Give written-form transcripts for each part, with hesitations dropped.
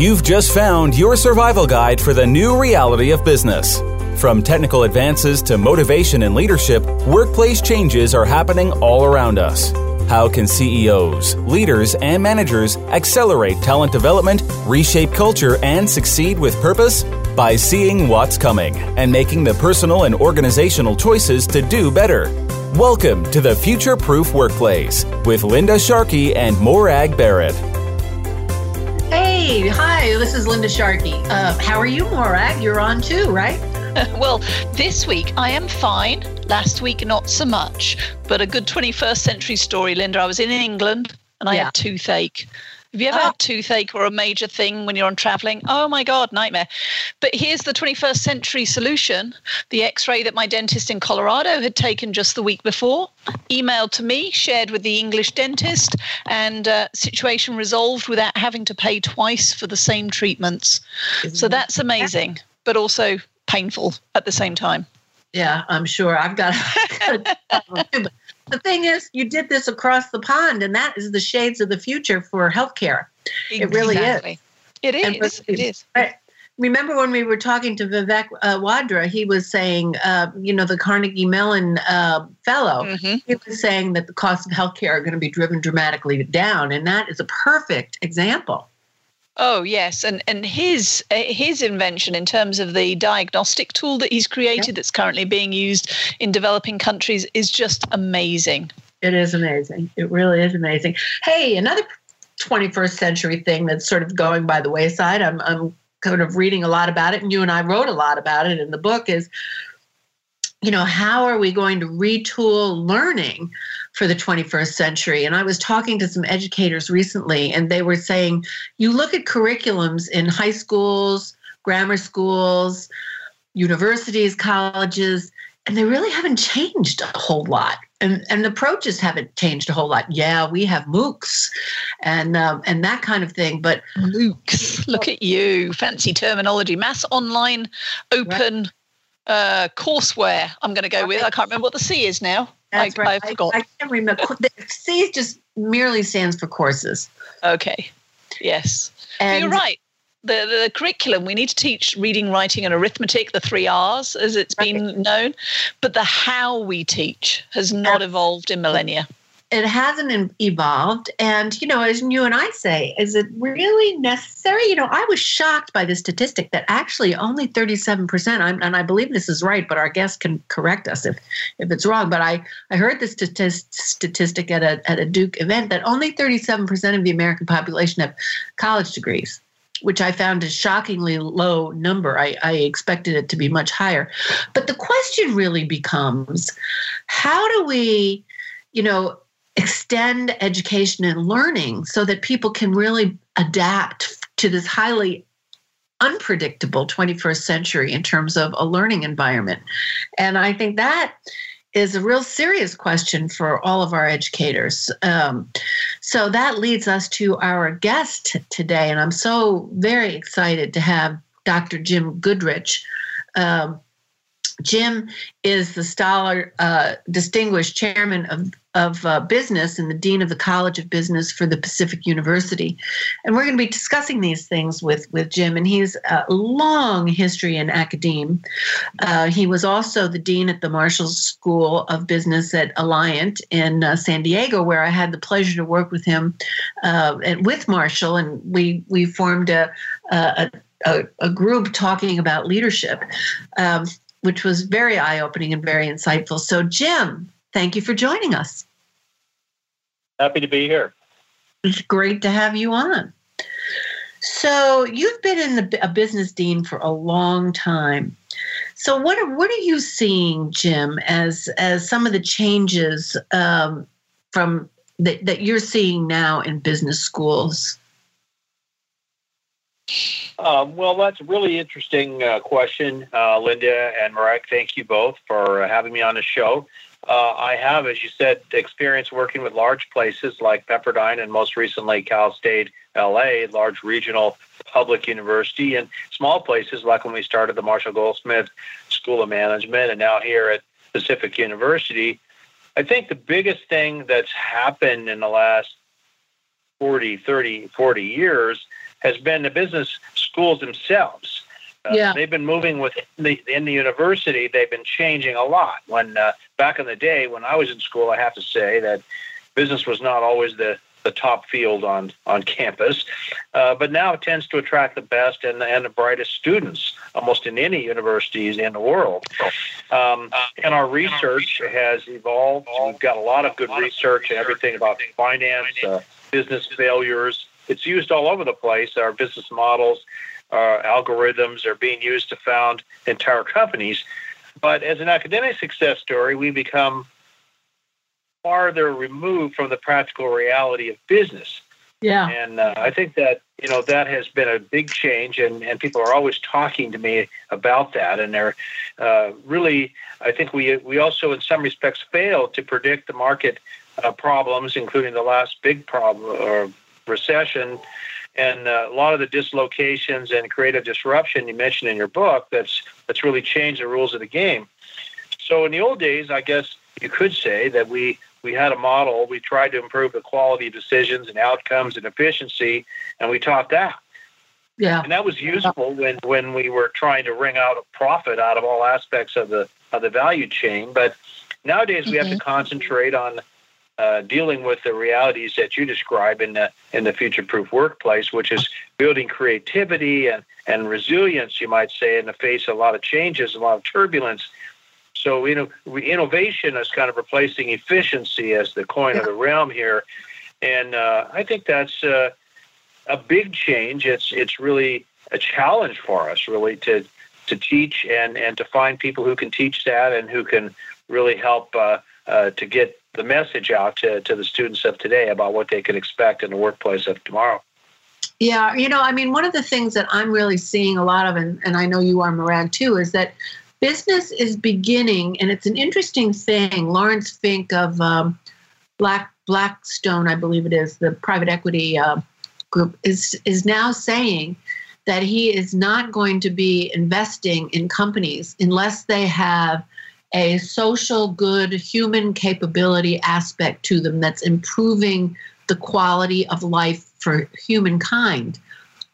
You've just found your survival guide for the new reality of business. From technical advances to motivation and leadership, workplace changes are happening all around us. How can CEOs, leaders, and managers accelerate talent development, reshape culture, and succeed with purpose? By seeing what's coming and making the personal and organizational choices to do better. Welcome to the Future Proof Workplace with Linda Sharkey and Morag Barrett. Hey, hi, this is Linda Sharkey. How are you, Morag? You're on too, right? Well, this week I am fine. Last week, not so much. But a good 21st century story, Linda. I was in England and I had toothache. Have you ever had toothache or a major thing when you're on traveling? Oh, my God, nightmare. But here's the 21st century solution. The x-ray that my dentist in Colorado had taken just the week before, emailed to me, shared with the English dentist, and situation resolved without having to pay twice for the same treatments. So that's amazing, but also painful at the same time. Yeah, I'm sure. I've got to. The thing is, you did this across the pond, and that is the shades of the future for healthcare. Exactly. It really is. It is. It is. Remember when we were talking to Vivek Wadhwa, he was saying, the Carnegie Mellon fellow, he was saying that the costs of healthcare are going to be driven dramatically down, and that is a perfect example. Oh, yes. And his invention in terms of the diagnostic tool that he's created that's currently being used in developing countries is just amazing. It is amazing. It really is amazing. Hey, another 21st century thing that's sort of going by the wayside, I'm kind of reading a lot about it, and you and I wrote a lot about it in the book, is, you know, how are we going to retool learning for the 21st century? And I was talking to some educators recently, and they were saying, you look at curriculums in high schools, grammar schools, universities, colleges, and they really haven't changed a whole lot. And approaches haven't changed a whole lot. Yeah, we have MOOCs and that kind of thing. But MOOCs, look at you, fancy terminology, mass online open courseware, I'm going to go with. I can't remember what the C is now. That's right. I forgot. I can't remember. The C just merely stands for courses. Okay. Yes. And you're right. The curriculum, we need to teach reading, writing, and arithmetic, the 3 R's as it's been known. But the how we teach has not evolved in millennia. It hasn't evolved. And, you know, as you and I say, is it really necessary? You know, I was shocked by the statistic that actually only 37%, and I believe this is right, but our guests can correct us if it's wrong. But I heard this statistic at a Duke event that only 37% of the American population have college degrees, which I found a shockingly low number. I expected it to be much higher. But the question really becomes, how do we, you know, extend education and learning so that people can really adapt to this highly unpredictable 21st century in terms of a learning environment? And I think that is a real serious question for all of our educators. So that leads us to our guest today. And I'm so very excited to have Dr. Jim Goodrich. Jim is the Stoller Distinguished Chairman of Business and the Dean of the College of Business for the Pacific University. And we're going to be discussing these things with Jim, and he's a long history in academe. He was also the Dean at the Marshall School of Business at Alliant in San Diego, where I had the pleasure to work with him and with Marshall, and we formed a group talking about leadership, which was very eye-opening and very insightful. So, Jim, thank you for joining us. Happy to be here. It's great to have you on. So you've been a business dean for a long time. So what are you seeing, Jim, as some of the changes that you're seeing now in business schools? Well, that's a really interesting question, Linda and Marek. Thank you both for having me on the show. I have, as you said, experience working with large places like Pepperdine and most recently Cal State LA, large regional public university, and small places like when we started the Marshall Goldsmith School of Management and now here at Pacific University. I think the biggest thing that's happened in the last 40 years has been the business schools themselves. They've been moving in the university. They've been changing a lot. When back in the day when I was in school, I have to say that business was not always the top field on campus, but now it tends to attract the best and the brightest students almost in any universities in the world. And our research has evolved. We've got a lot of good research and everything about finance, business failures. It's used all over the place. Our business models, our algorithms are being used to found entire companies. But as an academic success story, we become farther removed from the practical reality of business. Yeah. And I think that, that has been a big change, and people are always talking to me about that. And they're really, I think we also in some respects failed to predict the market problems, including the last big problem or recession. And a lot of the dislocations and creative disruption you mentioned in your book, that's really changed the rules of the game. So in the old days, I guess you could say that we had a model. We tried to improve the quality of decisions and outcomes and efficiency, and we taught that. Yeah. And that was useful when we were trying to wring out a profit out of all aspects of the value chain. But nowadays we have to concentrate on dealing with the realities that you describe in the future-proof workplace, which is building creativity and resilience, you might say, in the face of a lot of changes, a lot of turbulence. So innovation is kind of replacing efficiency as the coin of the realm here. And I think that's a big change. It's really a challenge for us, really, to teach and to find people who can teach that and who can really help to get the message out to the students of today about what they can expect in the workplace of tomorrow. Yeah, one of the things that I'm really seeing a lot of, and I know you are, Morag, too, is that business is beginning, and it's an interesting thing. Lawrence Fink of Blackstone, I believe it is, the private equity group, is now saying that he is not going to be investing in companies unless they have a social good, human capability aspect to them that's improving the quality of life for humankind,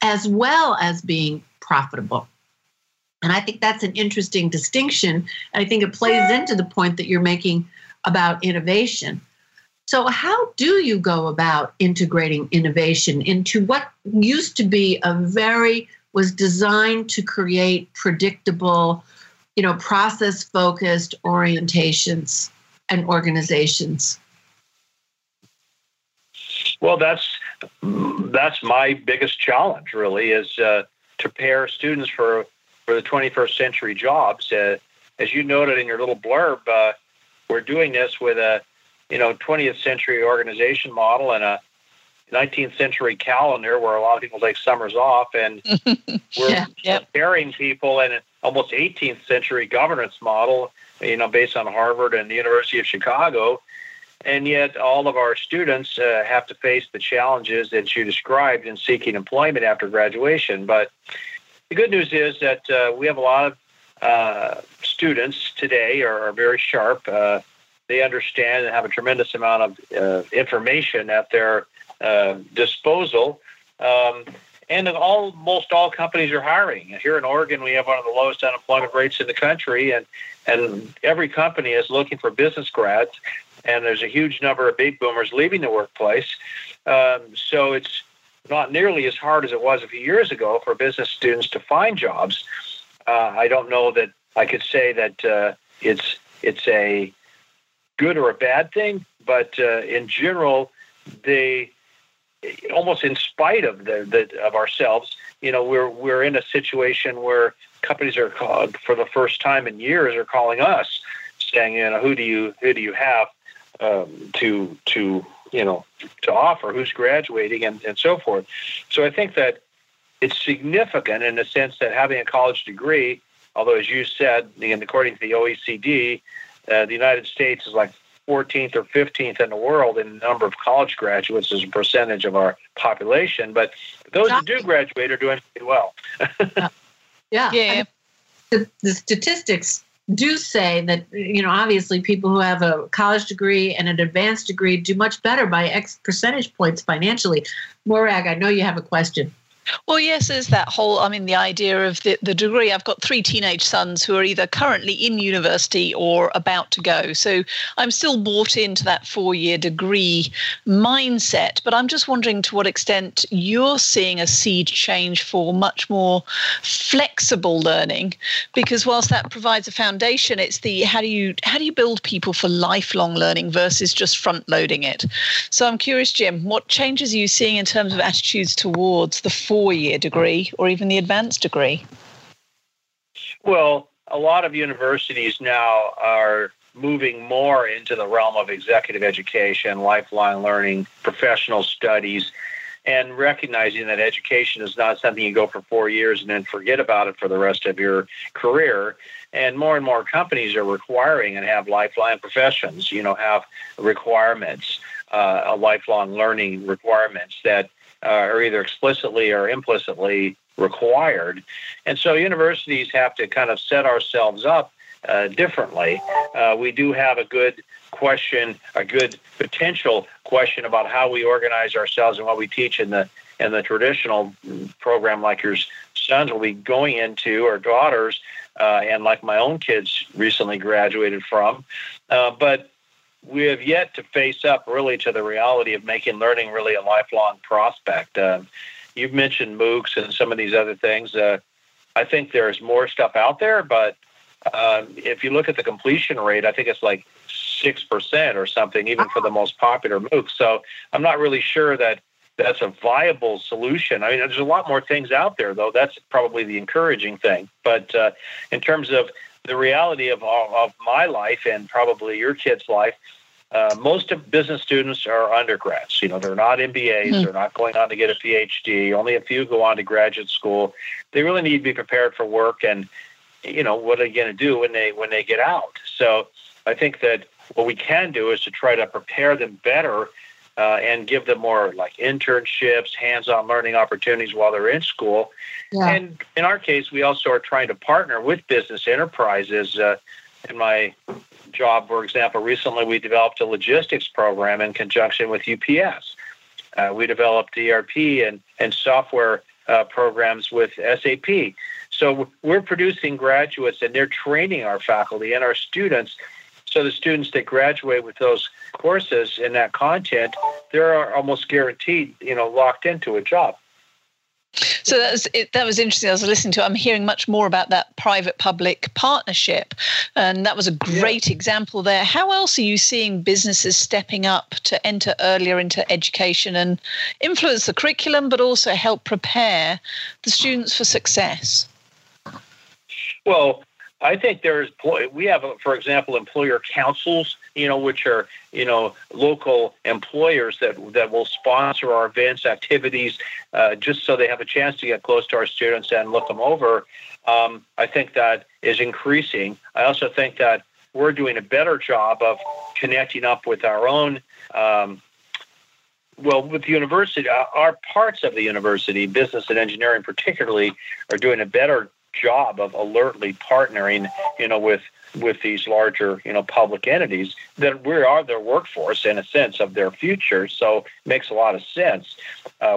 as well as being profitable. And I think that's an interesting distinction. I think it plays into the point that you're making about innovation. So how do you go about integrating innovation into what used to be was designed to create predictable, process-focused orientations and organizations? Well, that's my biggest challenge, really, is to prepare students for the 21st century jobs. As you noted in your little blurb, we're doing this with a 20th century organization model and a 19th century calendar where a lot of people take summers off, and we're preparing people in an almost 18th century governance model, based on Harvard and the University of Chicago. And yet all of our students have to face the challenges that you described in seeking employment after graduation. But the good news is that we have a lot of students today are very sharp. They understand and have a tremendous amount of information at their disposal. And almost all companies are hiring. Here in Oregon, we have one of the lowest unemployment rates in the country, and every company is looking for business grads, and there's a huge number of baby boomers leaving the workplace. So it's not nearly as hard as it was a few years ago for business students to find jobs. I don't know that I could say that it's a good or a bad thing, but in general, they almost in spite of of ourselves, we're in a situation where companies are called for the first time in years are calling us, saying, who do you have to offer, who's graduating and so forth. So I think that it's significant in the sense that having a college degree, although as you said, and according to the OECD, the United States is like 14th or 15th in the world in the number of college graduates as a percentage of our population. But those who do graduate are doing pretty well. The statistics do say that, obviously people who have a college degree and an advanced degree do much better by X percentage points financially. Morag, I know you have a question. Well, yes, there's that whole, I mean, the idea of the degree. I've got three teenage sons who are either currently in university or about to go. So I'm still bought into that four-year degree mindset, but I'm just wondering to what extent you're seeing a seed change for much more flexible learning, because whilst that provides a foundation, it's the how do you build people for lifelong learning versus just front-loading it? So I'm curious, Jim, what changes are you seeing in terms of attitudes towards the four-year degree or even the advanced degree? Well, a lot of universities now are moving more into the realm of executive education, lifelong learning, professional studies, and recognizing that education is not something you go for 4 years and then forget about it for the rest of your career. And more companies are requiring and have lifelong professions, have requirements, lifelong learning requirements that are either explicitly or implicitly required. And so universities have to kind of set ourselves up differently. We do have a good potential question about how we organize ourselves and what we teach in the traditional program, like your sons will be going into, or daughters, and like my own kids recently graduated from. But we have yet to face up really to the reality of making learning really a lifelong prospect. You've mentioned MOOCs and some of these other things. I think there's more stuff out there, but if you look at the completion rate, I think it's like 6% or something, even for the most popular MOOCs. So I'm not really sure that that's a viable solution. I mean, there's a lot more things out there, though. That's probably the encouraging thing. But in terms of the reality of my life and probably your kid's life, most of business students are undergrads. They're not MBAs. Mm-hmm. They're not going on to get a PhD. Only a few go on to graduate school. They really need to be prepared for work and, what are they going to do when they get out? So I think that what we can do is to try to prepare them better and give them more like internships, hands-on learning opportunities while they're in school. Yeah. And in our case, we also are trying to partner with business enterprises. In my job, for example, recently we developed a logistics program in conjunction with UPS. We developed ERP and software programs with SAP. So we're producing graduates and they're training our faculty and our students. So the students that graduate with those courses and that content, they're almost guaranteed, locked into a job. So that was interesting. I was listening to it. I'm hearing much more about that private-public partnership, and that was a great example there. How else are you seeing businesses stepping up to enter earlier into education and influence the curriculum, but also help prepare the students for success? Well, I think we have, for example, employer councils, which are, local employers that will sponsor our events, activities, just so they have a chance to get close to our students and look them over. I think that is increasing. I also think that we're doing a better job of connecting up with our own, with the university. Our parts of the university, business and engineering particularly, are doing a better job of alertly partnering, with these larger, public entities that we are their workforce in a sense of their future. So it makes a lot of sense.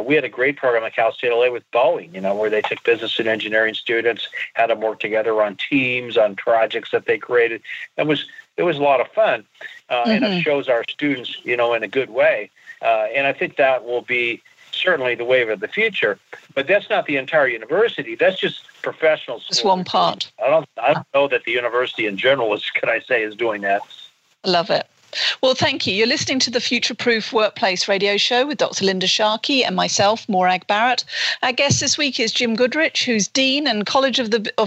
We had a great program at Cal State LA with Boeing, where they took business and engineering students, had them work together on teams, on projects that they created. It was a lot of fun. And it shows our students, in a good way. And I think that will be certainly the wave of the future, but that's not the entire university. That's just professional school. Just one part. I don't know that the university in general is doing that. I love it. Well, thank you. You're listening to the Future Proof Workplace radio show with Dr. Linda Sharkey and myself, Morag Barrett. Our guest this week is Jim Goodrich, who's Dean and of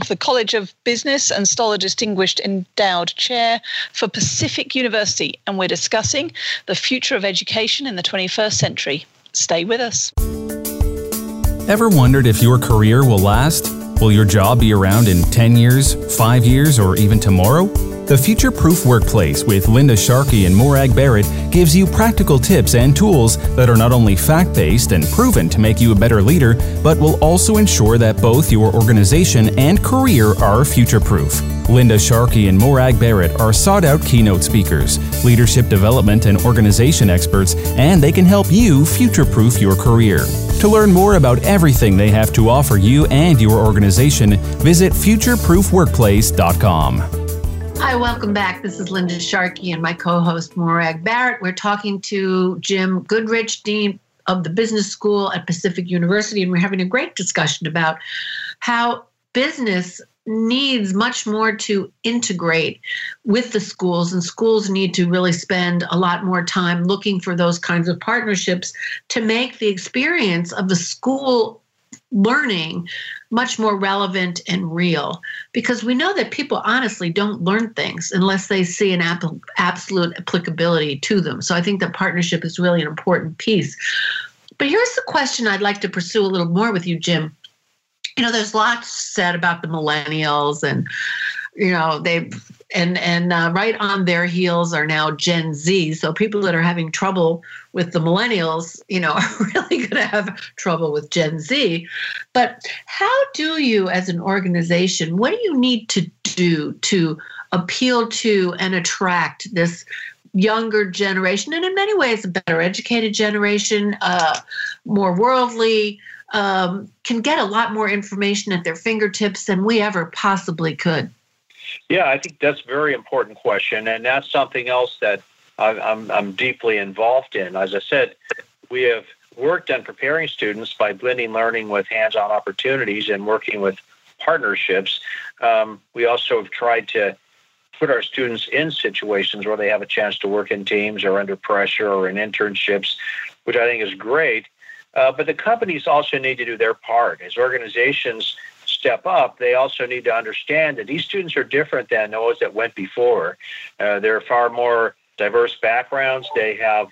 the College of Business and Stoller Distinguished Endowed Chair for Pacific University. And we're discussing the future of education in the 21st century. Stay with us. Ever wondered if your career will last? Will your job be around in 10 years, 5 years, or even tomorrow? The Future-Proof Workplace with Linda Sharkey and Morag Barrett gives you practical tips and tools that are not only fact-based and proven to make you a better leader, but will also ensure that both your organization and career are future-proof. Linda Sharkey and Morag Barrett are sought-out keynote speakers, leadership development and organization experts, and they can help you future-proof your career. To learn more about everything they have to offer you and your organization, visit futureproofworkplace.com. Hi, welcome back. This is Linda Sharkey and my co-host Morag Barrett. We're talking to Jim Goodrich, Dean of the Business School at Pacific University, and we're having a great discussion about how business needs much more to integrate with the schools, and schools need to really spend a lot more time looking for those kinds of partnerships to make the experience of the school learning much more relevant and real. Because we know that people honestly don't learn things unless they see an absolute applicability to them. So I think that partnership is really an important piece. But here's the question I'd like to pursue a little more with you, Jim. You know, there's lots said about the millennials, and you know right on their heels are now Gen Z. So people that are having trouble with the millennials, you know, are really going to have trouble with Gen Z. But how do you, as an organization, what do you need to do to appeal to and attract this younger generation, and in many ways a better educated generation, more worldly? Can get a lot more information at their fingertips than we ever possibly could? Yeah, I think that's a very important question. And that's something else that I'm deeply involved in. As I said, we have worked on preparing students by blending learning with hands-on opportunities and working with partnerships. We also have tried to put our students in situations where they have a chance to work in teams or under pressure or in internships, which I think is great. But the companies also need to do their part. As organizations step up, they also need to understand that these students are different than those that went before. They're far more diverse backgrounds. They have,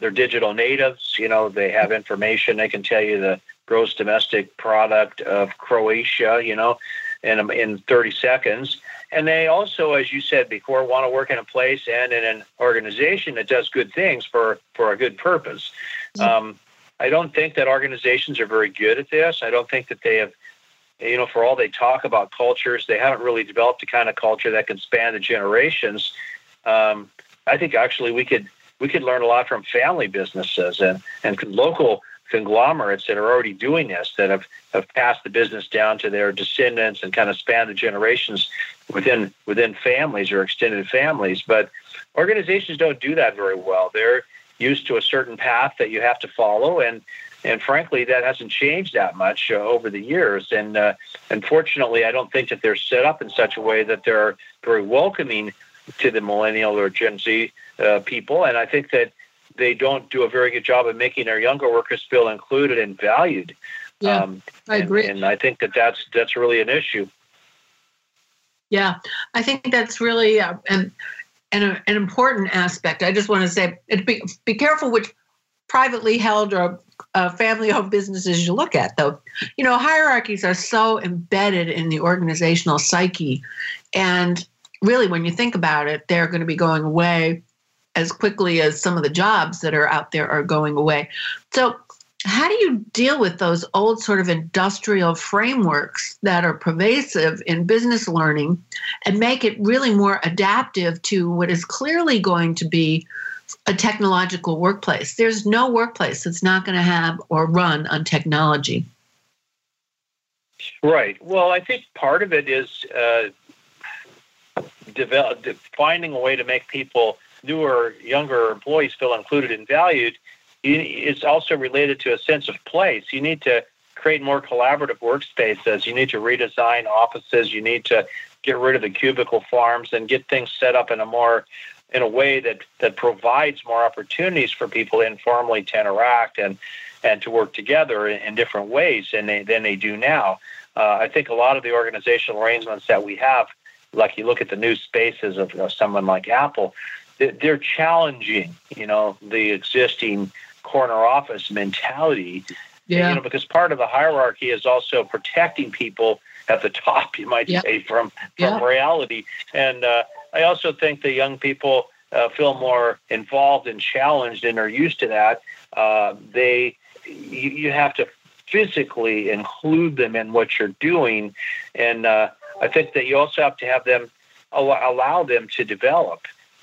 they're digital natives. You know, they have information. They can tell you the gross domestic product of Croatia, you know, in 30 seconds. And they also, as you said before, want to work in a place and in an organization that does good things for a good purpose. I don't think that organizations are very good at this. I don't think that they have, you know, for all they talk about cultures, they haven't really developed the kind of culture that can span the generations. I think actually we could learn a lot from family businesses and local conglomerates that are already doing this, that have passed the business down to their descendants and kind of span the generations within families or extended families. But organizations don't do that very well. They're used to a certain path that you have to follow, and frankly, that hasn't changed that much over the years. And unfortunately, I don't think that they're set up in such a way that they're very welcoming to the millennial or Gen Z people. And I think that they don't do a very good job of making their younger workers feel included and valued. Yeah, I agree. And I think that that's really an issue. Yeah, I think that's really an important aspect. I just want to say, be careful which privately held or family-owned businesses you look at, though. You know, hierarchies are so embedded in the organizational psyche. And really, when you think about it, they're going to be going away as quickly as some of the jobs that are out there are going away. So how do you deal with those old sort of industrial frameworks that are pervasive in business learning and make it really more adaptive to what is clearly going to be a technological workplace? There's no workplace that's not going to have or run on technology. Right. Well, I think part of it is finding a way to make people, newer, younger employees, feel included and valued. It's also related to a sense of place. You need to create more collaborative workspaces. You need to redesign offices. You need to get rid of the cubicle farms and get things set up in a way that provides more opportunities for people informally to interact and to work together in different ways than they do now. I think a lot of the organizational arrangements that we have, like you look at the new spaces of someone like Apple, they're challenging, you know, the existing corner office mentality Yeah. You know, because part of the hierarchy is also protecting people at the top, you might say, from reality. And I also think that young people feel more involved and challenged and are used to that. You have to physically include them in what you're doing. And I think that you also have to have them allow them to develop,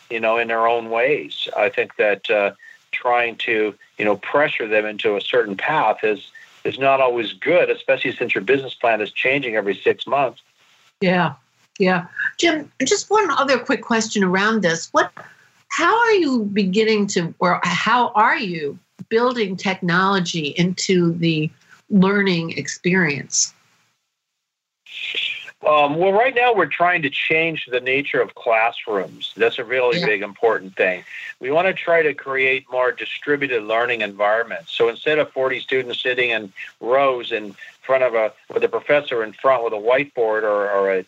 you know, in their own ways. I think that trying to, you know, pressure them into a certain path is not always good, especially since your business plan is changing every 6 months. Yeah. Yeah. Jim, just one other quick question around this. How are you building technology into the learning experience? Well, right now we're trying to change the nature of classrooms. That's a really big, important thing. We want to try to create more distributed learning environments. So instead of 40 students sitting in rows in front of with a professor in front with a whiteboard or a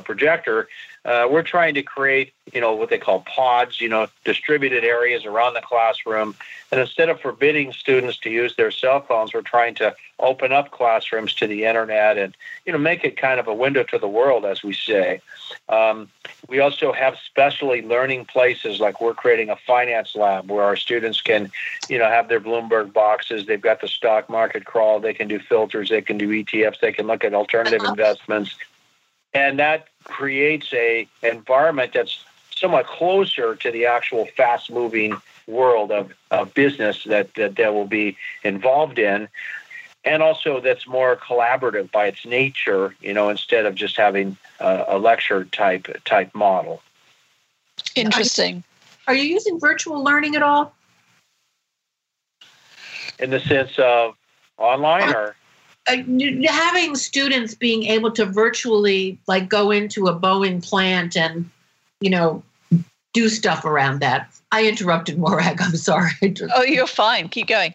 projector, we're trying to create, what they call pods, distributed areas around the classroom. And instead of forbidding students to use their cell phones, we're trying to open up classrooms to the internet and, make it kind of a window to the world, as we say. We also have specially learning places, like we're creating a finance lab where our students can, have their Bloomberg boxes. They've got the stock market crawl. They can do filters. They can do ETFs. They can look at alternative investments. And that creates a environment that's somewhat closer to the actual fast-moving world of business that will be involved in. And also that's more collaborative by its nature, instead of just having a lecture type model. Interesting. Are you using virtual learning at all? In the sense of online or? Having students being able to virtually go into a Boeing plant and, do stuff around that. I interrupted Morag. I'm sorry. Oh, you're fine. Keep going.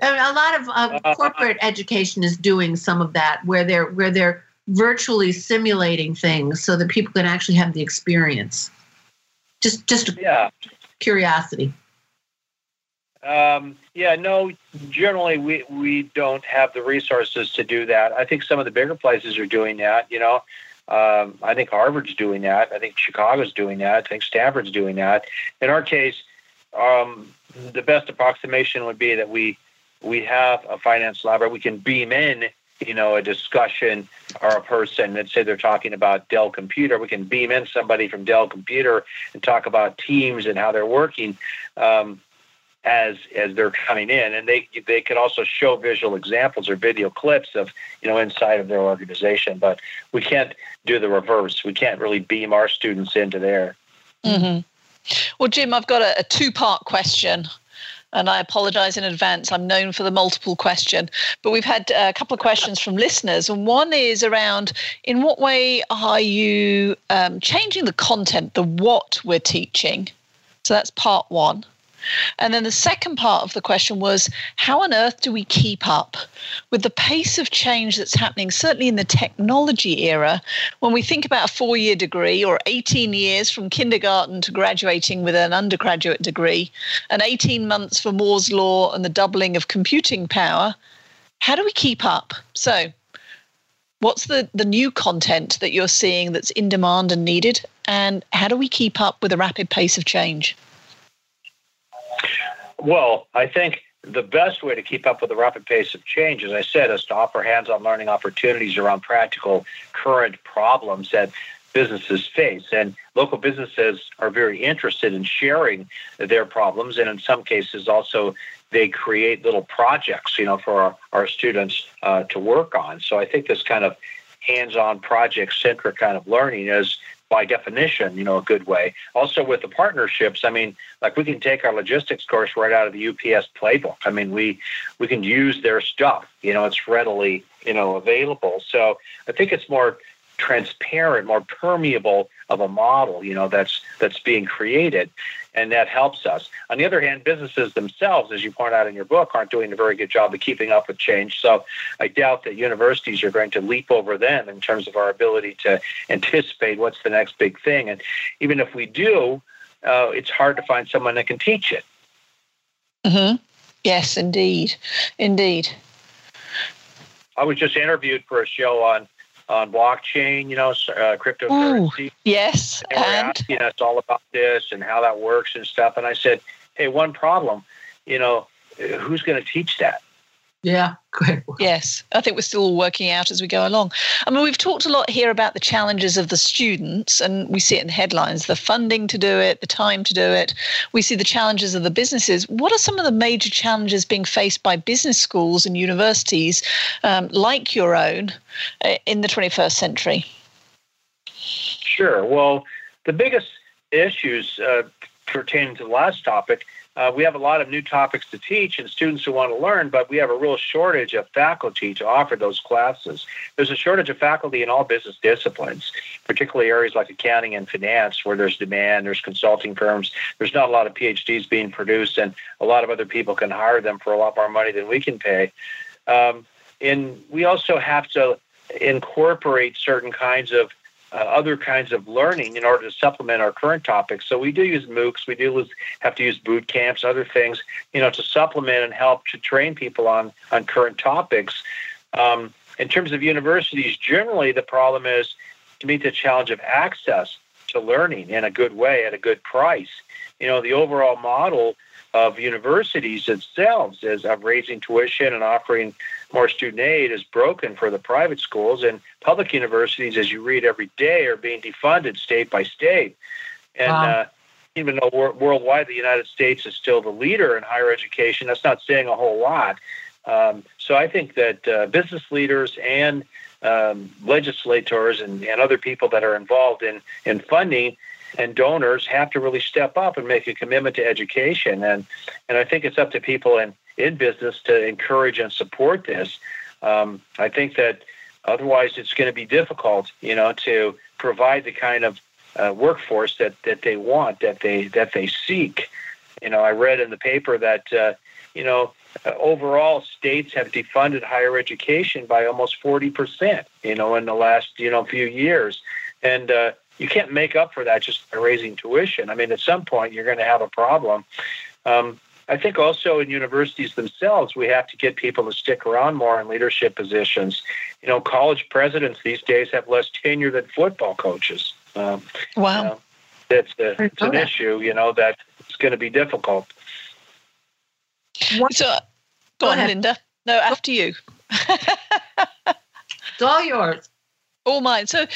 A lot of corporate education is doing some of that where they're virtually simulating things so that people can actually have the experience. Just curiosity. Generally we don't have the resources to do that. I think some of the bigger places are doing that, I think Harvard's doing that. I think Chicago's doing that. I think Stanford's doing that. In our case, the best approximation would be that we have a finance lab where we can beam in, a discussion or a person. Let's say they're talking about Dell Computer. We can beam in somebody from Dell Computer and talk about teams and how they're working. As they're coming in, and they can also show visual examples or video clips of inside of their organization, but we can't do the reverse. We can't really beam our students into there. Mm-hmm. Well, Jim, I've got a two-part question, and I apologize in advance. I'm known for the multiple question, but we've had a couple of questions from listeners, and one is around in what way are you changing the content, the what we're teaching? So that's part one. And then the second part of the question was, how on earth do we keep up with the pace of change that's happening, certainly in the technology era, when we think about a 4-year degree or 18 years from kindergarten to graduating with an undergraduate degree and 18 months for Moore's Law and the doubling of computing power? How do we keep up? So what's the new content that you're seeing that's in demand and needed? And how do we keep up with a rapid pace of change? Well, I think the best way to keep up with the rapid pace of change, as I said, is to offer hands-on learning opportunities around practical current problems that businesses face. And local businesses are very interested in sharing their problems. And in some cases also, they create little projects, for our students to work on. So I think this kind of hands-on project-centric kind of learning is, by definition, a good way. Also with the partnerships, we can take our logistics course right out of the UPS playbook. We can use their stuff, it's readily, available. So I think it's more transparent, more permeable of a model, that's being created. And that helps us. On the other hand, businesses themselves, as you point out in your book, aren't doing a very good job of keeping up with change. So I doubt that universities are going to leap over them in terms of our ability to anticipate what's the next big thing. And even if we do, it's hard to find someone that can teach it. Mm-hmm. Yes, indeed. Indeed. I was just interviewed for a show on blockchain, cryptocurrency. Yes. And they were asking us all about this and how that works and stuff. And I said, hey, one problem, who's going to teach that? Yeah. Good. Yes. I think we're still working out as we go along. I mean, we've talked a lot here about the challenges of the students, and we see it in the headlines, the funding to do it, the time to do it. We see the challenges of the businesses. What are some of the major challenges being faced by business schools and universities like your own in the 21st century? Sure. Well, the biggest issues pertaining to the last topic, we have a lot of new topics to teach and students who want to learn, but we have a real shortage of faculty to offer those classes. There's a shortage of faculty in all business disciplines, particularly areas like accounting and finance, where there's demand, there's consulting firms, there's not a lot of PhDs being produced, and a lot of other people can hire them for a lot more money than we can pay. And we also have to incorporate certain kinds of other kinds of learning in order to supplement our current topics. So we do use MOOCs, we do have to use boot camps, other things, to supplement and help to train people on current topics. In terms of universities, generally the problem is to meet the challenge of access to learning in a good way at a good price. The overall model of universities themselves is of raising tuition and offering more student aid is broken for the private schools, and public universities, as you read every day, are being defunded state by state. And even though worldwide the United States is still the leader in higher education, that's not saying a whole lot. So I think that business leaders and legislators and other people that are involved in funding and donors have to really step up and make a commitment to education. And I think it's up to people in business to encourage and support this. I think that otherwise it's going to be difficult, to provide the kind of workforce that they want, that they seek. I read in the paper that, overall states have defunded higher education by almost 40%, in the last, few years. And you can't make up for that just by raising tuition. I mean, at some point you're going to have a problem. I think also in universities themselves, we have to get people to stick around more in leadership positions. College presidents these days have less tenure than football coaches. Wow. It's an issue, that it's going to be difficult. So, go on, Linda. No, after you. It's all yours. All mine. So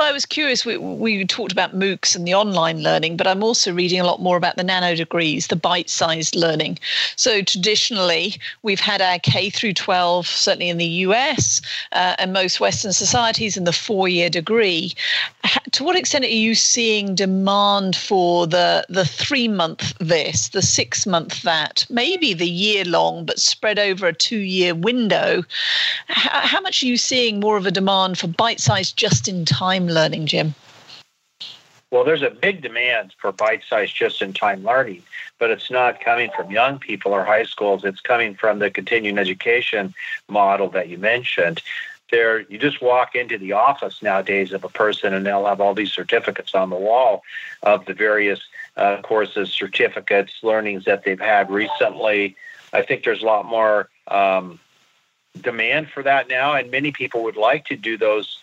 I was curious, we talked about MOOCs and the online learning, but I'm also reading a lot more about the nano degrees, the bite-sized learning. So traditionally, we've had our K through 12, certainly in the US and most Western societies, in the four-year degree. To what extent are you seeing demand for the 3-month this, the 6-month that, maybe the year-long, but spread over a 2-year window? How much are you seeing more of a demand for bite-sized just-in-time learning, Jim? Well, there's a big demand for bite-sized just-in-time learning, but it's not coming from young people or high schools. It's coming from the continuing education model that you mentioned. You just walk into the office nowadays of a person, and they'll have all these certificates on the wall of the various courses, certificates, learnings that they've had recently. I think there's a lot more demand for that now, and many people would like to do those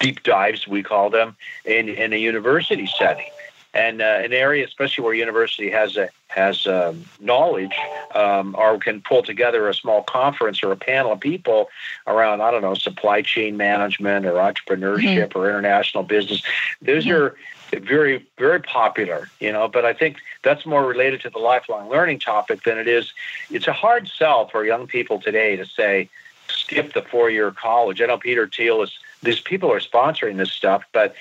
deep dives, we call them, in a university setting, and an area especially where university has knowledge, or can pull together a small conference or a panel of people around, I don't know, supply chain management or entrepreneurship or international business. Those are very, very popular, but I think that's more related to the lifelong learning topic than it is. It's a hard sell for young people today to say, skip the 4-year college. I know Peter Thiel these people are sponsoring this stuff, but,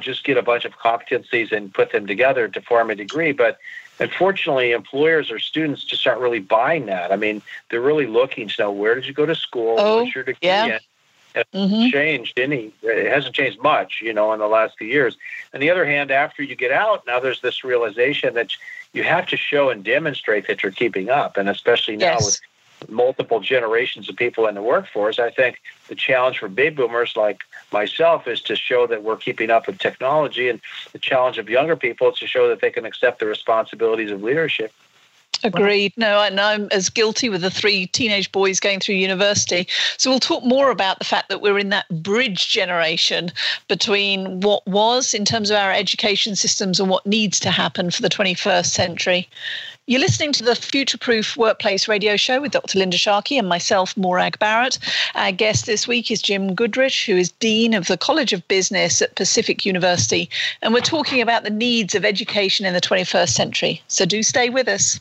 just get a bunch of competencies and put them together to form a degree. But unfortunately, employers or students just aren't really buying that. I mean, they're really looking to know, where did you go to school? What's your degree in? It hasn't changed it hasn't changed much, in the last few years. On the other hand, after you get out, now there's this realization that you have to show and demonstrate that you're keeping up. And especially now with multiple generations of people in the workforce, I think the challenge for baby boomers like myself is to show that we're keeping up with technology, and the challenge of younger people is to show that they can accept the responsibilities of leadership. Agreed. No, and I'm as guilty with the three teenage boys going through university. So we'll talk more about the fact that we're in that bridge generation between what was in terms of our education systems and what needs to happen for the 21st century. You're listening to the Future Proof Workplace radio show with Dr. Linda Sharkey and myself, Morag Barrett. Our guest this week is Jim Goodrich, who is Dean of the College of Business at Pacific University. And we're talking about the needs of education in the 21st century. So do stay with us.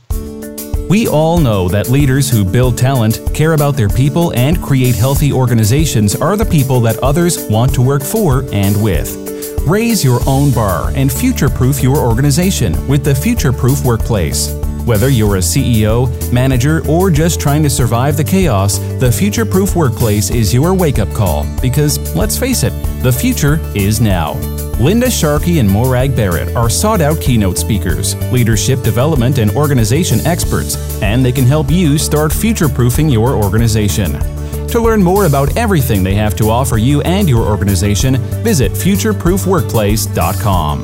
We all know that leaders who build talent, care about their people, and create healthy organizations are the people that others want to work for and with. Raise your own bar and future-proof your organization with the Future Proof Workplace. Whether you're a CEO, manager, or just trying to survive the chaos, the Future Proof Workplace is your wake-up call because, let's face it, the future is now. Linda Sharkey and Morag Barrett are sought-out keynote speakers, leadership development and organization experts, and they can help you start future-proofing your organization. To learn more about everything they have to offer you and your organization, visit futureproofworkplace.com.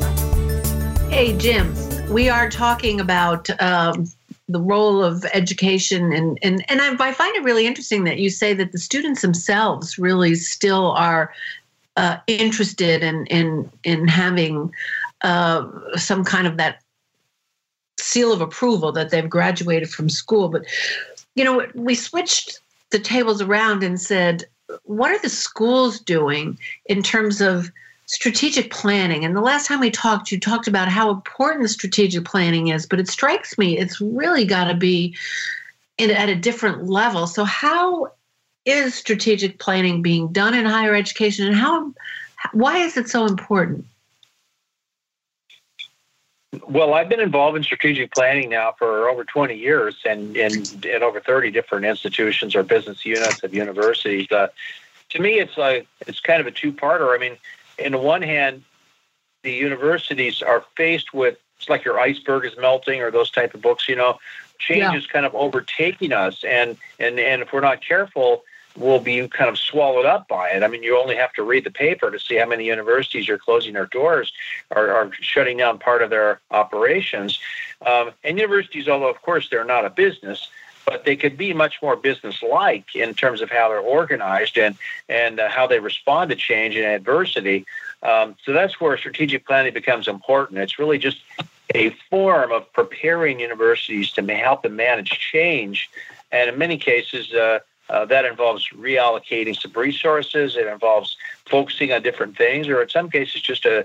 Hey, Jim. We are talking about the role of education, and I find it really interesting that you say that the students themselves really still are interested in having some kind of that seal of approval that they've graduated from school. But, you know, we switched the tables around and said, what are the schools doing in terms of strategic planning? And the last time we talked, you talked about how important strategic planning is, but it strikes me it's really got to be at a different level. So how is strategic planning being done in higher education, and why is it so important? Well, I've been involved in strategic planning now for over 20 years and in over 30 different institutions or business units of universities. To me, it's kind of a two-parter. I mean, on the one hand, the universities are faced with, it's like Your Iceberg is Melting or those type of books, you know, change is kind of overtaking us. And if we're not careful, we'll be kind of swallowed up by it. I mean, you only have to read the paper to see how many universities are closing their doors or are shutting down part of their operations. And universities, although, of course, they're not a business, but they could be much more business-like in terms of how they're organized and how they respond to change and adversity. So that's where strategic planning becomes important. It's really just a form of preparing universities to help them manage change. And in many cases, that involves reallocating some resources. It involves focusing on different things, or in some cases just a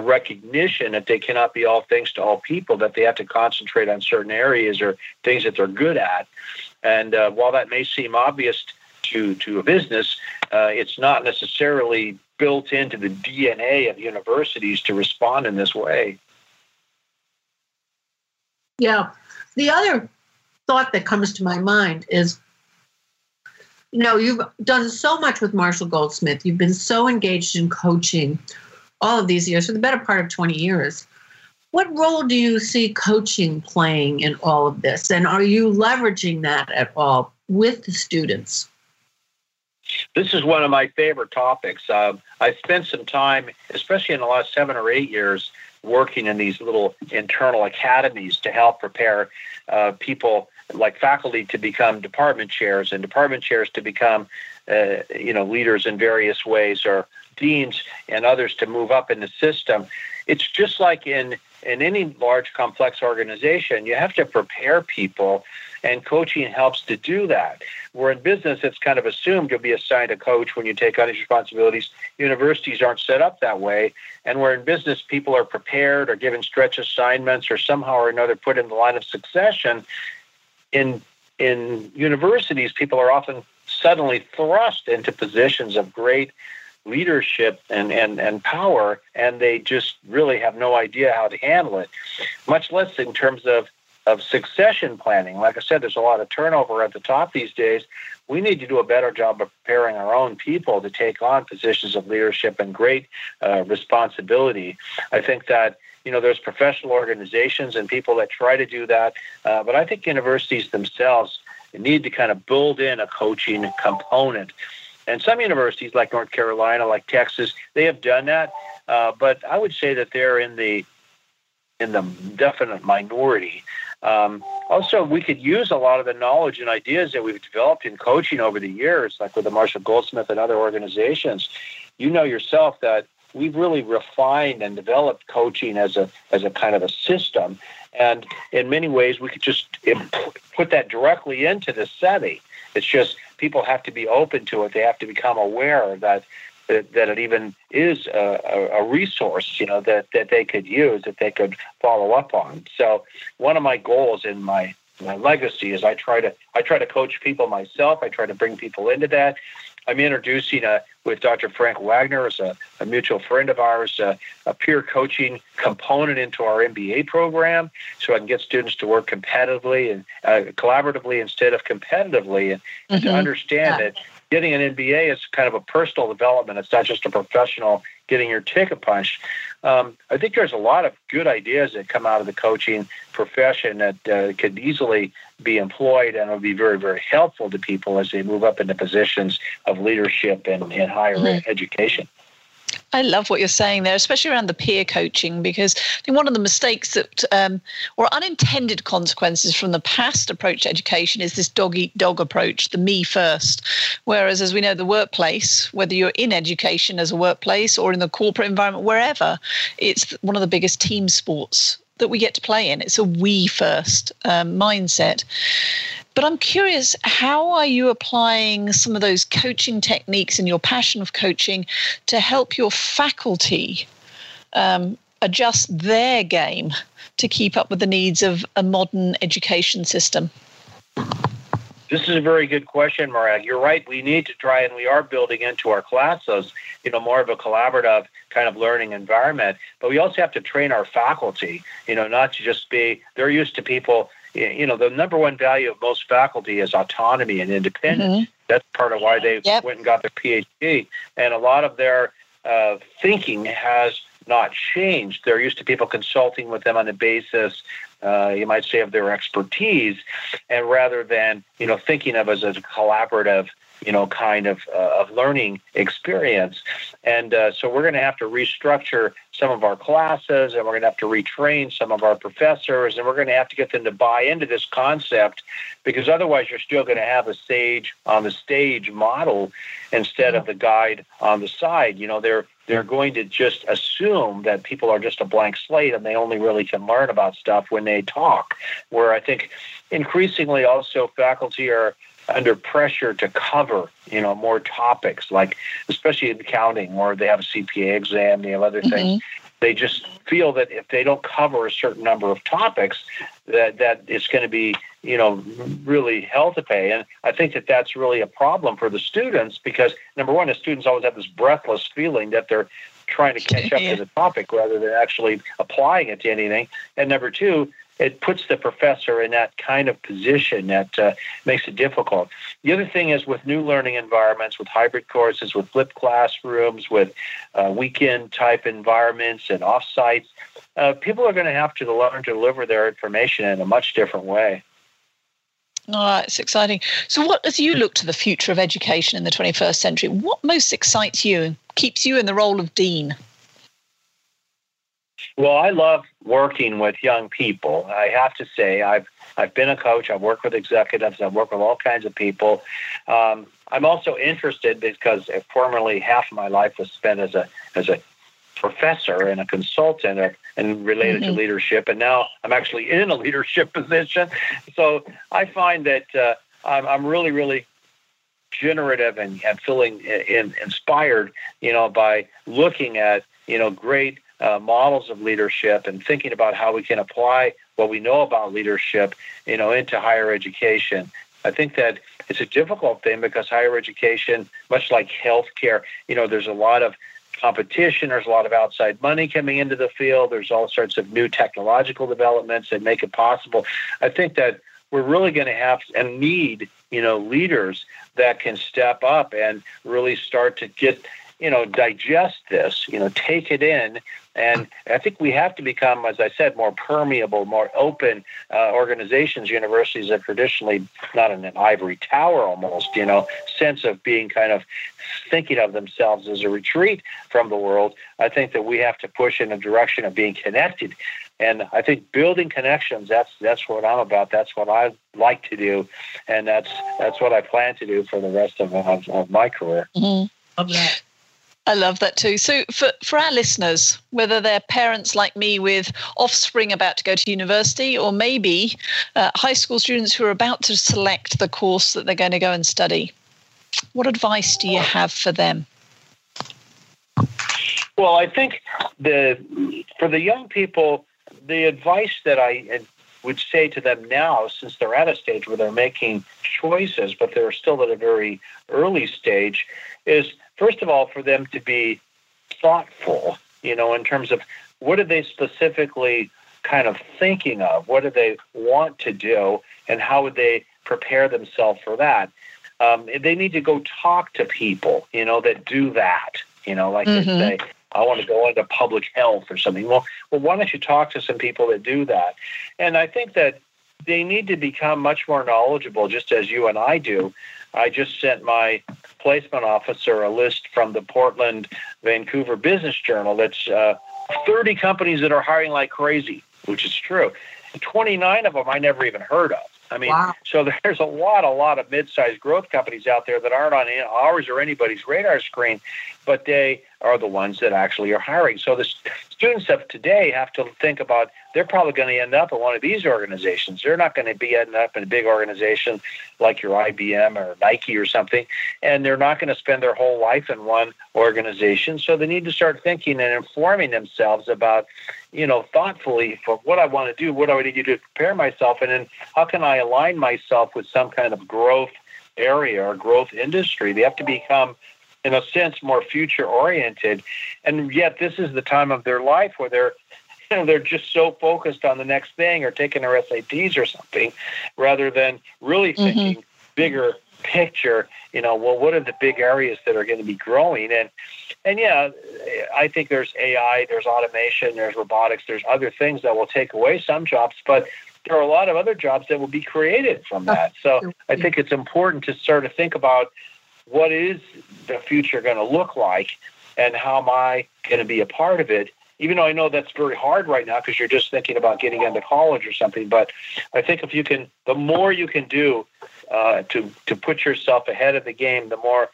recognition that they cannot be all things to all people, that they have to concentrate on certain areas or things that they're good at. And while that may seem obvious to a business, it's not necessarily built into the DNA of universities to respond in this way. Yeah. The other thought that comes to my mind is, you know, you've done so much with Marshall Goldsmith. You've been so engaged in coaching all of these years, for the better part of 20 years. What role do you see coaching playing in all of this? And are you leveraging that at all with the students? This is one of my favorite topics. I spent some time, especially in the last 7 or 8 years, working in these little internal academies to help prepare people like faculty to become department chairs and department chairs to become leaders in various ways, or deans and others to move up in the system. It's just like in any large complex organization, you have to prepare people, and coaching helps to do that. Where in business, it's kind of assumed you'll be assigned a coach when you take on these responsibilities. Universities aren't set up that way. And where in business, people are prepared or given stretch assignments or somehow or another put in the line of succession, in universities, people are often suddenly thrust into positions of great leadership and power, and they just really have no idea how to handle it, much less in terms of succession planning. Like I said, there's a lot of turnover at the top these days. We need to do a better job of preparing our own people to take on positions of leadership and great responsibility. I think that, you know, there's professional organizations and people that try to do that, but I think universities themselves need to kind of build in a coaching component. And some universities like North Carolina, like Texas, they have done that. But I would say that they're in the definite minority. Also, we could use a lot of the knowledge and ideas that we've developed in coaching over the years, like with the Marshall Goldsmith and other organizations. You know yourself that we've really refined and developed coaching as a kind of a system. And in many ways, we could just put that directly into the setting. It's just people have to be open to it. They have to become aware that it even is a resource, you know, that they could use, that they could follow up on. So one of my goals in my legacy is I try to coach people myself. I try to bring people into that. I'm introducing with Dr. Frank Wagner, as a mutual friend of ours, a peer coaching component into our MBA program, so I can get students to work competitively and collaboratively instead of competitively, and to understand that getting an MBA is kind of a personal development. It's not just a professional getting your ticket punched. I think there's a lot of good ideas that come out of the coaching profession that could easily be employed and would be very, very helpful to people as they move up into positions of leadership and higher education. I love what you're saying there, especially around the peer coaching, because I think one of the mistakes that, or unintended consequences from the past approach to education is this dog-eat-dog approach, the me first. Whereas, as we know, the workplace, whether you're in education as a workplace or in the corporate environment, wherever, it's one of the biggest team sports that we get to play in. It's a we first mindset. But I'm curious, how are you applying some of those coaching techniques and your passion of coaching to help your faculty adjust their game to keep up with the needs of a modern education system? This is a very good question, Morag. You're right. We need to try, and we are building into our classes, you know, more of a collaborative kind of learning environment. But we also have to train our faculty, you know, not to just be, they're used to people. You know, the number one value of most faculty is autonomy and independence. That's part of why they went and got their PhD. And a lot of their thinking has not changed. They're used to people consulting with them on the basis, you might say, of their expertise, and rather than, you know, thinking of it as a collaborative, you know, kind of learning experience. And so we're going to have to restructure some of our classes, and we're going to have to retrain some of our professors, and we're going to have to get them to buy into this concept, because otherwise you're still going to have a sage on the stage model instead of the guide on the side. You know, they're going to just assume that people are just a blank slate and they only really can learn about stuff when they talk, where I think increasingly also faculty are under pressure to cover, you know, more topics, like especially in accounting, where they have a CPA exam, they have other things. They just feel that if they don't cover a certain number of topics, that it's going to be, you know, really hell to pay. And I think that that's really a problem for the students, because number one, the students always have this breathless feeling that they're trying to catch up to the topic rather than actually applying it to anything. And number two, it puts the professor in that kind of position that makes it difficult. The other thing is with new learning environments, with hybrid courses, with flipped classrooms, with weekend-type environments and off-sites, people are going to have to learn to deliver their information in a much different way. All right, it's exciting. So what, as you look to the future of education in the 21st century, what most excites you and keeps you in the role of dean? Well, I love working with young people. I have to say, I've been a coach. I've worked with executives. I've worked with all kinds of people. I'm also interested because formerly half of my life was spent as a professor and a consultant and related to leadership, and now I'm actually in a leadership position. So I find that I'm really, really generative and feeling inspired, you know, by looking at, you know, great models of leadership and thinking about how we can apply what we know about leadership, you know, into higher education. I think that it's a difficult thing because higher education, much like healthcare, you know, there's a lot of competition, there's a lot of outside money coming into the field, there's all sorts of new technological developments that make it possible. I think that we're really going to have and need, you know, leaders that can step up and really start to get digest this, take it in. And I think we have to become, as I said, more permeable, more open organizations. Universities have traditionally, not in an ivory tower almost, sense of being kind of thinking of themselves as a retreat from the world. I think that we have to push in a direction of being connected. And I think building connections, that's what I'm about. That's what I like to do. And that's what I plan to do for the rest of my career. Mm-hmm. Love that. I love that too. So for our listeners, whether they're parents like me with offspring about to go to university, or maybe high school students who are about to select the course that they're going to go and study, what advice do you have for them? Well, I think for the young people, the advice that I would say to them now, since they're at a stage where they're making choices, but they're still at a very early stage, is first of all, for them to be thoughtful, in terms of what are they specifically kind of thinking of? What do they want to do? And how would they prepare themselves for that? They need to go talk to people, that do that, like mm-hmm. they say, I want to go into public health or something. Well, why don't you talk to some people that do that? And I think that they need to become much more knowledgeable, just as you and I do. I just sent my placement officer a list from the Portland Vancouver Business Journal that's 30 companies that are hiring like crazy, which is true. 29 of them I never even heard of. I mean, wow. So there's a lot of mid-sized growth companies out there that aren't on ours or anybody's radar screen, but they are the ones that actually are hiring. So the students of today have to think about, they're probably going to end up in one of these organizations. They're not going to be ending up in a big organization like your IBM or Nike or something, and they're not going to spend their whole life in one organization. So they need to start thinking and informing themselves about, thoughtfully for what I want to do, what do I need to do to prepare myself, and then how can I align myself with some kind of growth area or growth industry. They have to become, in a sense, more future-oriented. And yet this is the time of their life where they're just so focused on the next thing or taking their SATs or something rather than really thinking mm-hmm. bigger picture, what are the big areas that are going to be growing? And yeah, I think there's AI, there's automation, there's robotics, there's other things that will take away some jobs, but there are a lot of other jobs that will be created from that. So I think it's important to sort of think about what is the future going to look like and how am I going to be a part of it? Even though I know that's very hard right now because you're just thinking about getting into college or something. But I think if you can, the more you can do to put yourself ahead of the game, the more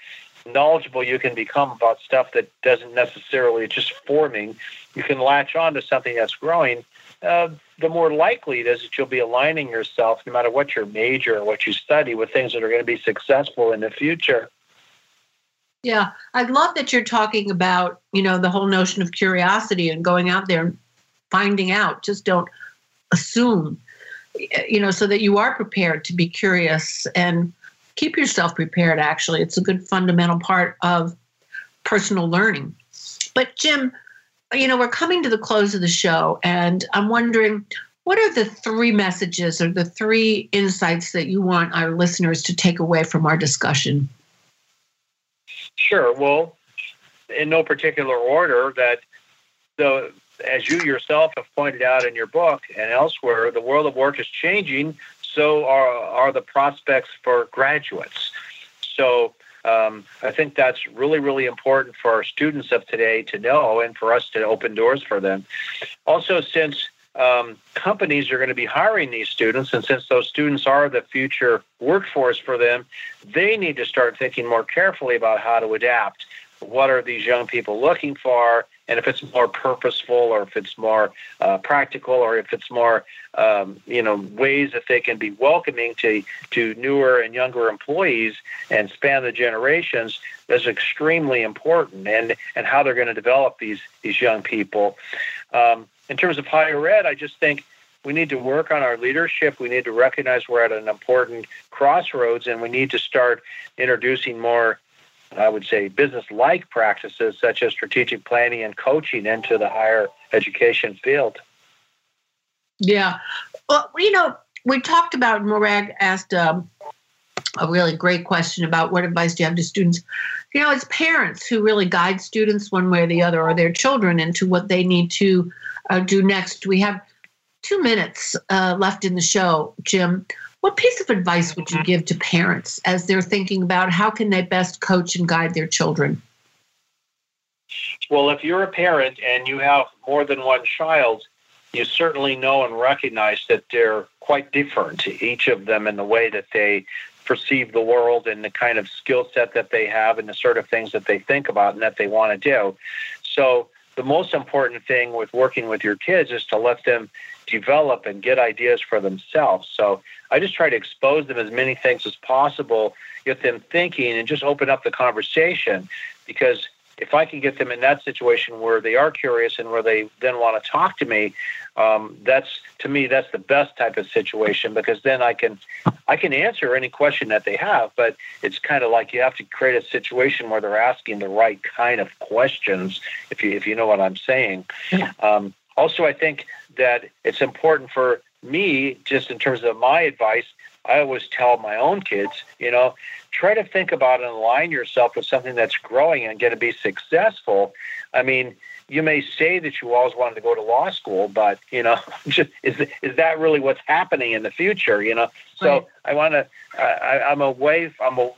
knowledgeable you can become about stuff that doesn't necessarily, it's just forming. You can latch on to something that's growing. The more likely it is that you'll be aligning yourself, no matter what your major or what you study, with things that are going to be successful in the future. Yeah, I love that you're talking about, the whole notion of curiosity and going out there and finding out. Just don't assume, so that you are prepared to be curious and keep yourself prepared, actually. It's a good fundamental part of personal learning. But Jim, we're coming to the close of the show, and I'm wondering, what are the three messages or the three insights that you want our listeners to take away from our discussion? Sure. Well, in no particular order, as you yourself have pointed out in your book and elsewhere, the world of work is changing. So are the prospects for graduates. So I think that's really, really important for our students of today to know and for us to open doors for them. Also, since companies are going to be hiring these students, and since those students are the future workforce for them, they need to start thinking more carefully about how to adapt. What are these young people looking for? And if it's more purposeful, or if it's more practical, or if it's more, ways that they can be welcoming to newer and younger employees and span the generations, that's extremely important, and how they're going to develop these young people. In terms of higher ed, I just think we need to work on our leadership. We need to recognize we're at an important crossroads, and we need to start introducing more, I would say, business-like practices such as strategic planning and coaching into the higher education field. Yeah. Well, we talked about, Morag asked a really great question about what advice do you have to students you know, it's parents who really guide students one way or the other, or their children, into what they need to do next. We have 2 minutes left in the show, Jim. What piece of advice would you give to parents as they're thinking about how can they best coach and guide their children? Well, if you're a parent and you have more than one child, you certainly know and recognize that they're quite different, each of them, in the way that they perceive the world and the kind of skill set that they have and the sort of things that they think about and that they want to do. So the most important thing with working with your kids is to let them develop and get ideas for themselves. So I just try to expose them as many things as possible, get them thinking, and just open up the conversation. Because if I can get them in that situation where they are curious and where they then want to talk to me, that's the best type of situation, because then I can answer any question that they have. But it's kind of like you have to create a situation where they're asking the right kind of questions, if you know what I'm saying. Yeah. Also, I think that it's important for me, just in terms of my advice, I always tell my own kids, you know, try to think about and align yourself with something that's growing and going to be successful. I mean, you may say that you always wanted to go to law school, but, you know, just is that really what's happening in the future? You know, so I'm a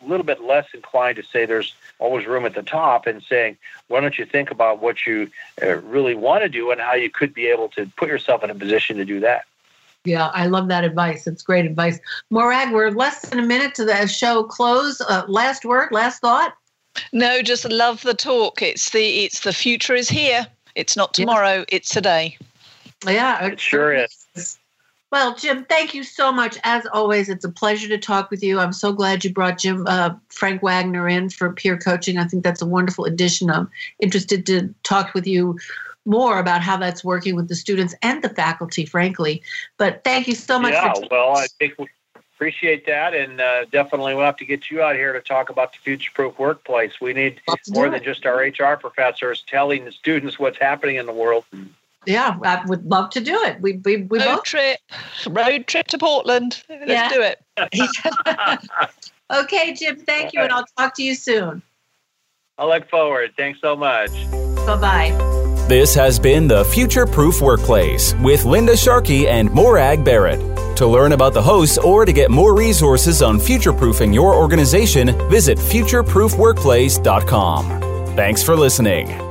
little bit less inclined to say there's always room at the top, and saying, why don't you think about what you really want to do and how you could be able to put yourself in a position to do that. Yeah, I love that advice. It's great advice. Morag, we're less than a minute to the show close. Last word, last thought? No, just love the talk. It's the future is here. It's not tomorrow. Yeah. It's today. Yeah, it sure is. Well, Jim, thank you so much. As always, it's a pleasure to talk with you. I'm so glad you brought Frank Wagner in for peer coaching. I think that's a wonderful addition. I'm interested to talk with you more about how that's working with the students and the faculty, frankly. But thank you so much. Yeah, well, I think we appreciate that, and definitely we'll have to get you out here to talk about the future-proof workplace. We need more than just our HR professors telling the students what's happening in the world. Yeah, I would love to do it. We road trip to Portland. Let's do it. Okay, Jim. Thank you, and I'll talk to you soon. I look forward. Thanks so much. Bye bye. This has been the Future Proof Workplace with Linda Sharkey and Morag Barrett. To learn about the hosts or to get more resources on future-proofing your organization, visit futureproofworkplace.com. Thanks for listening.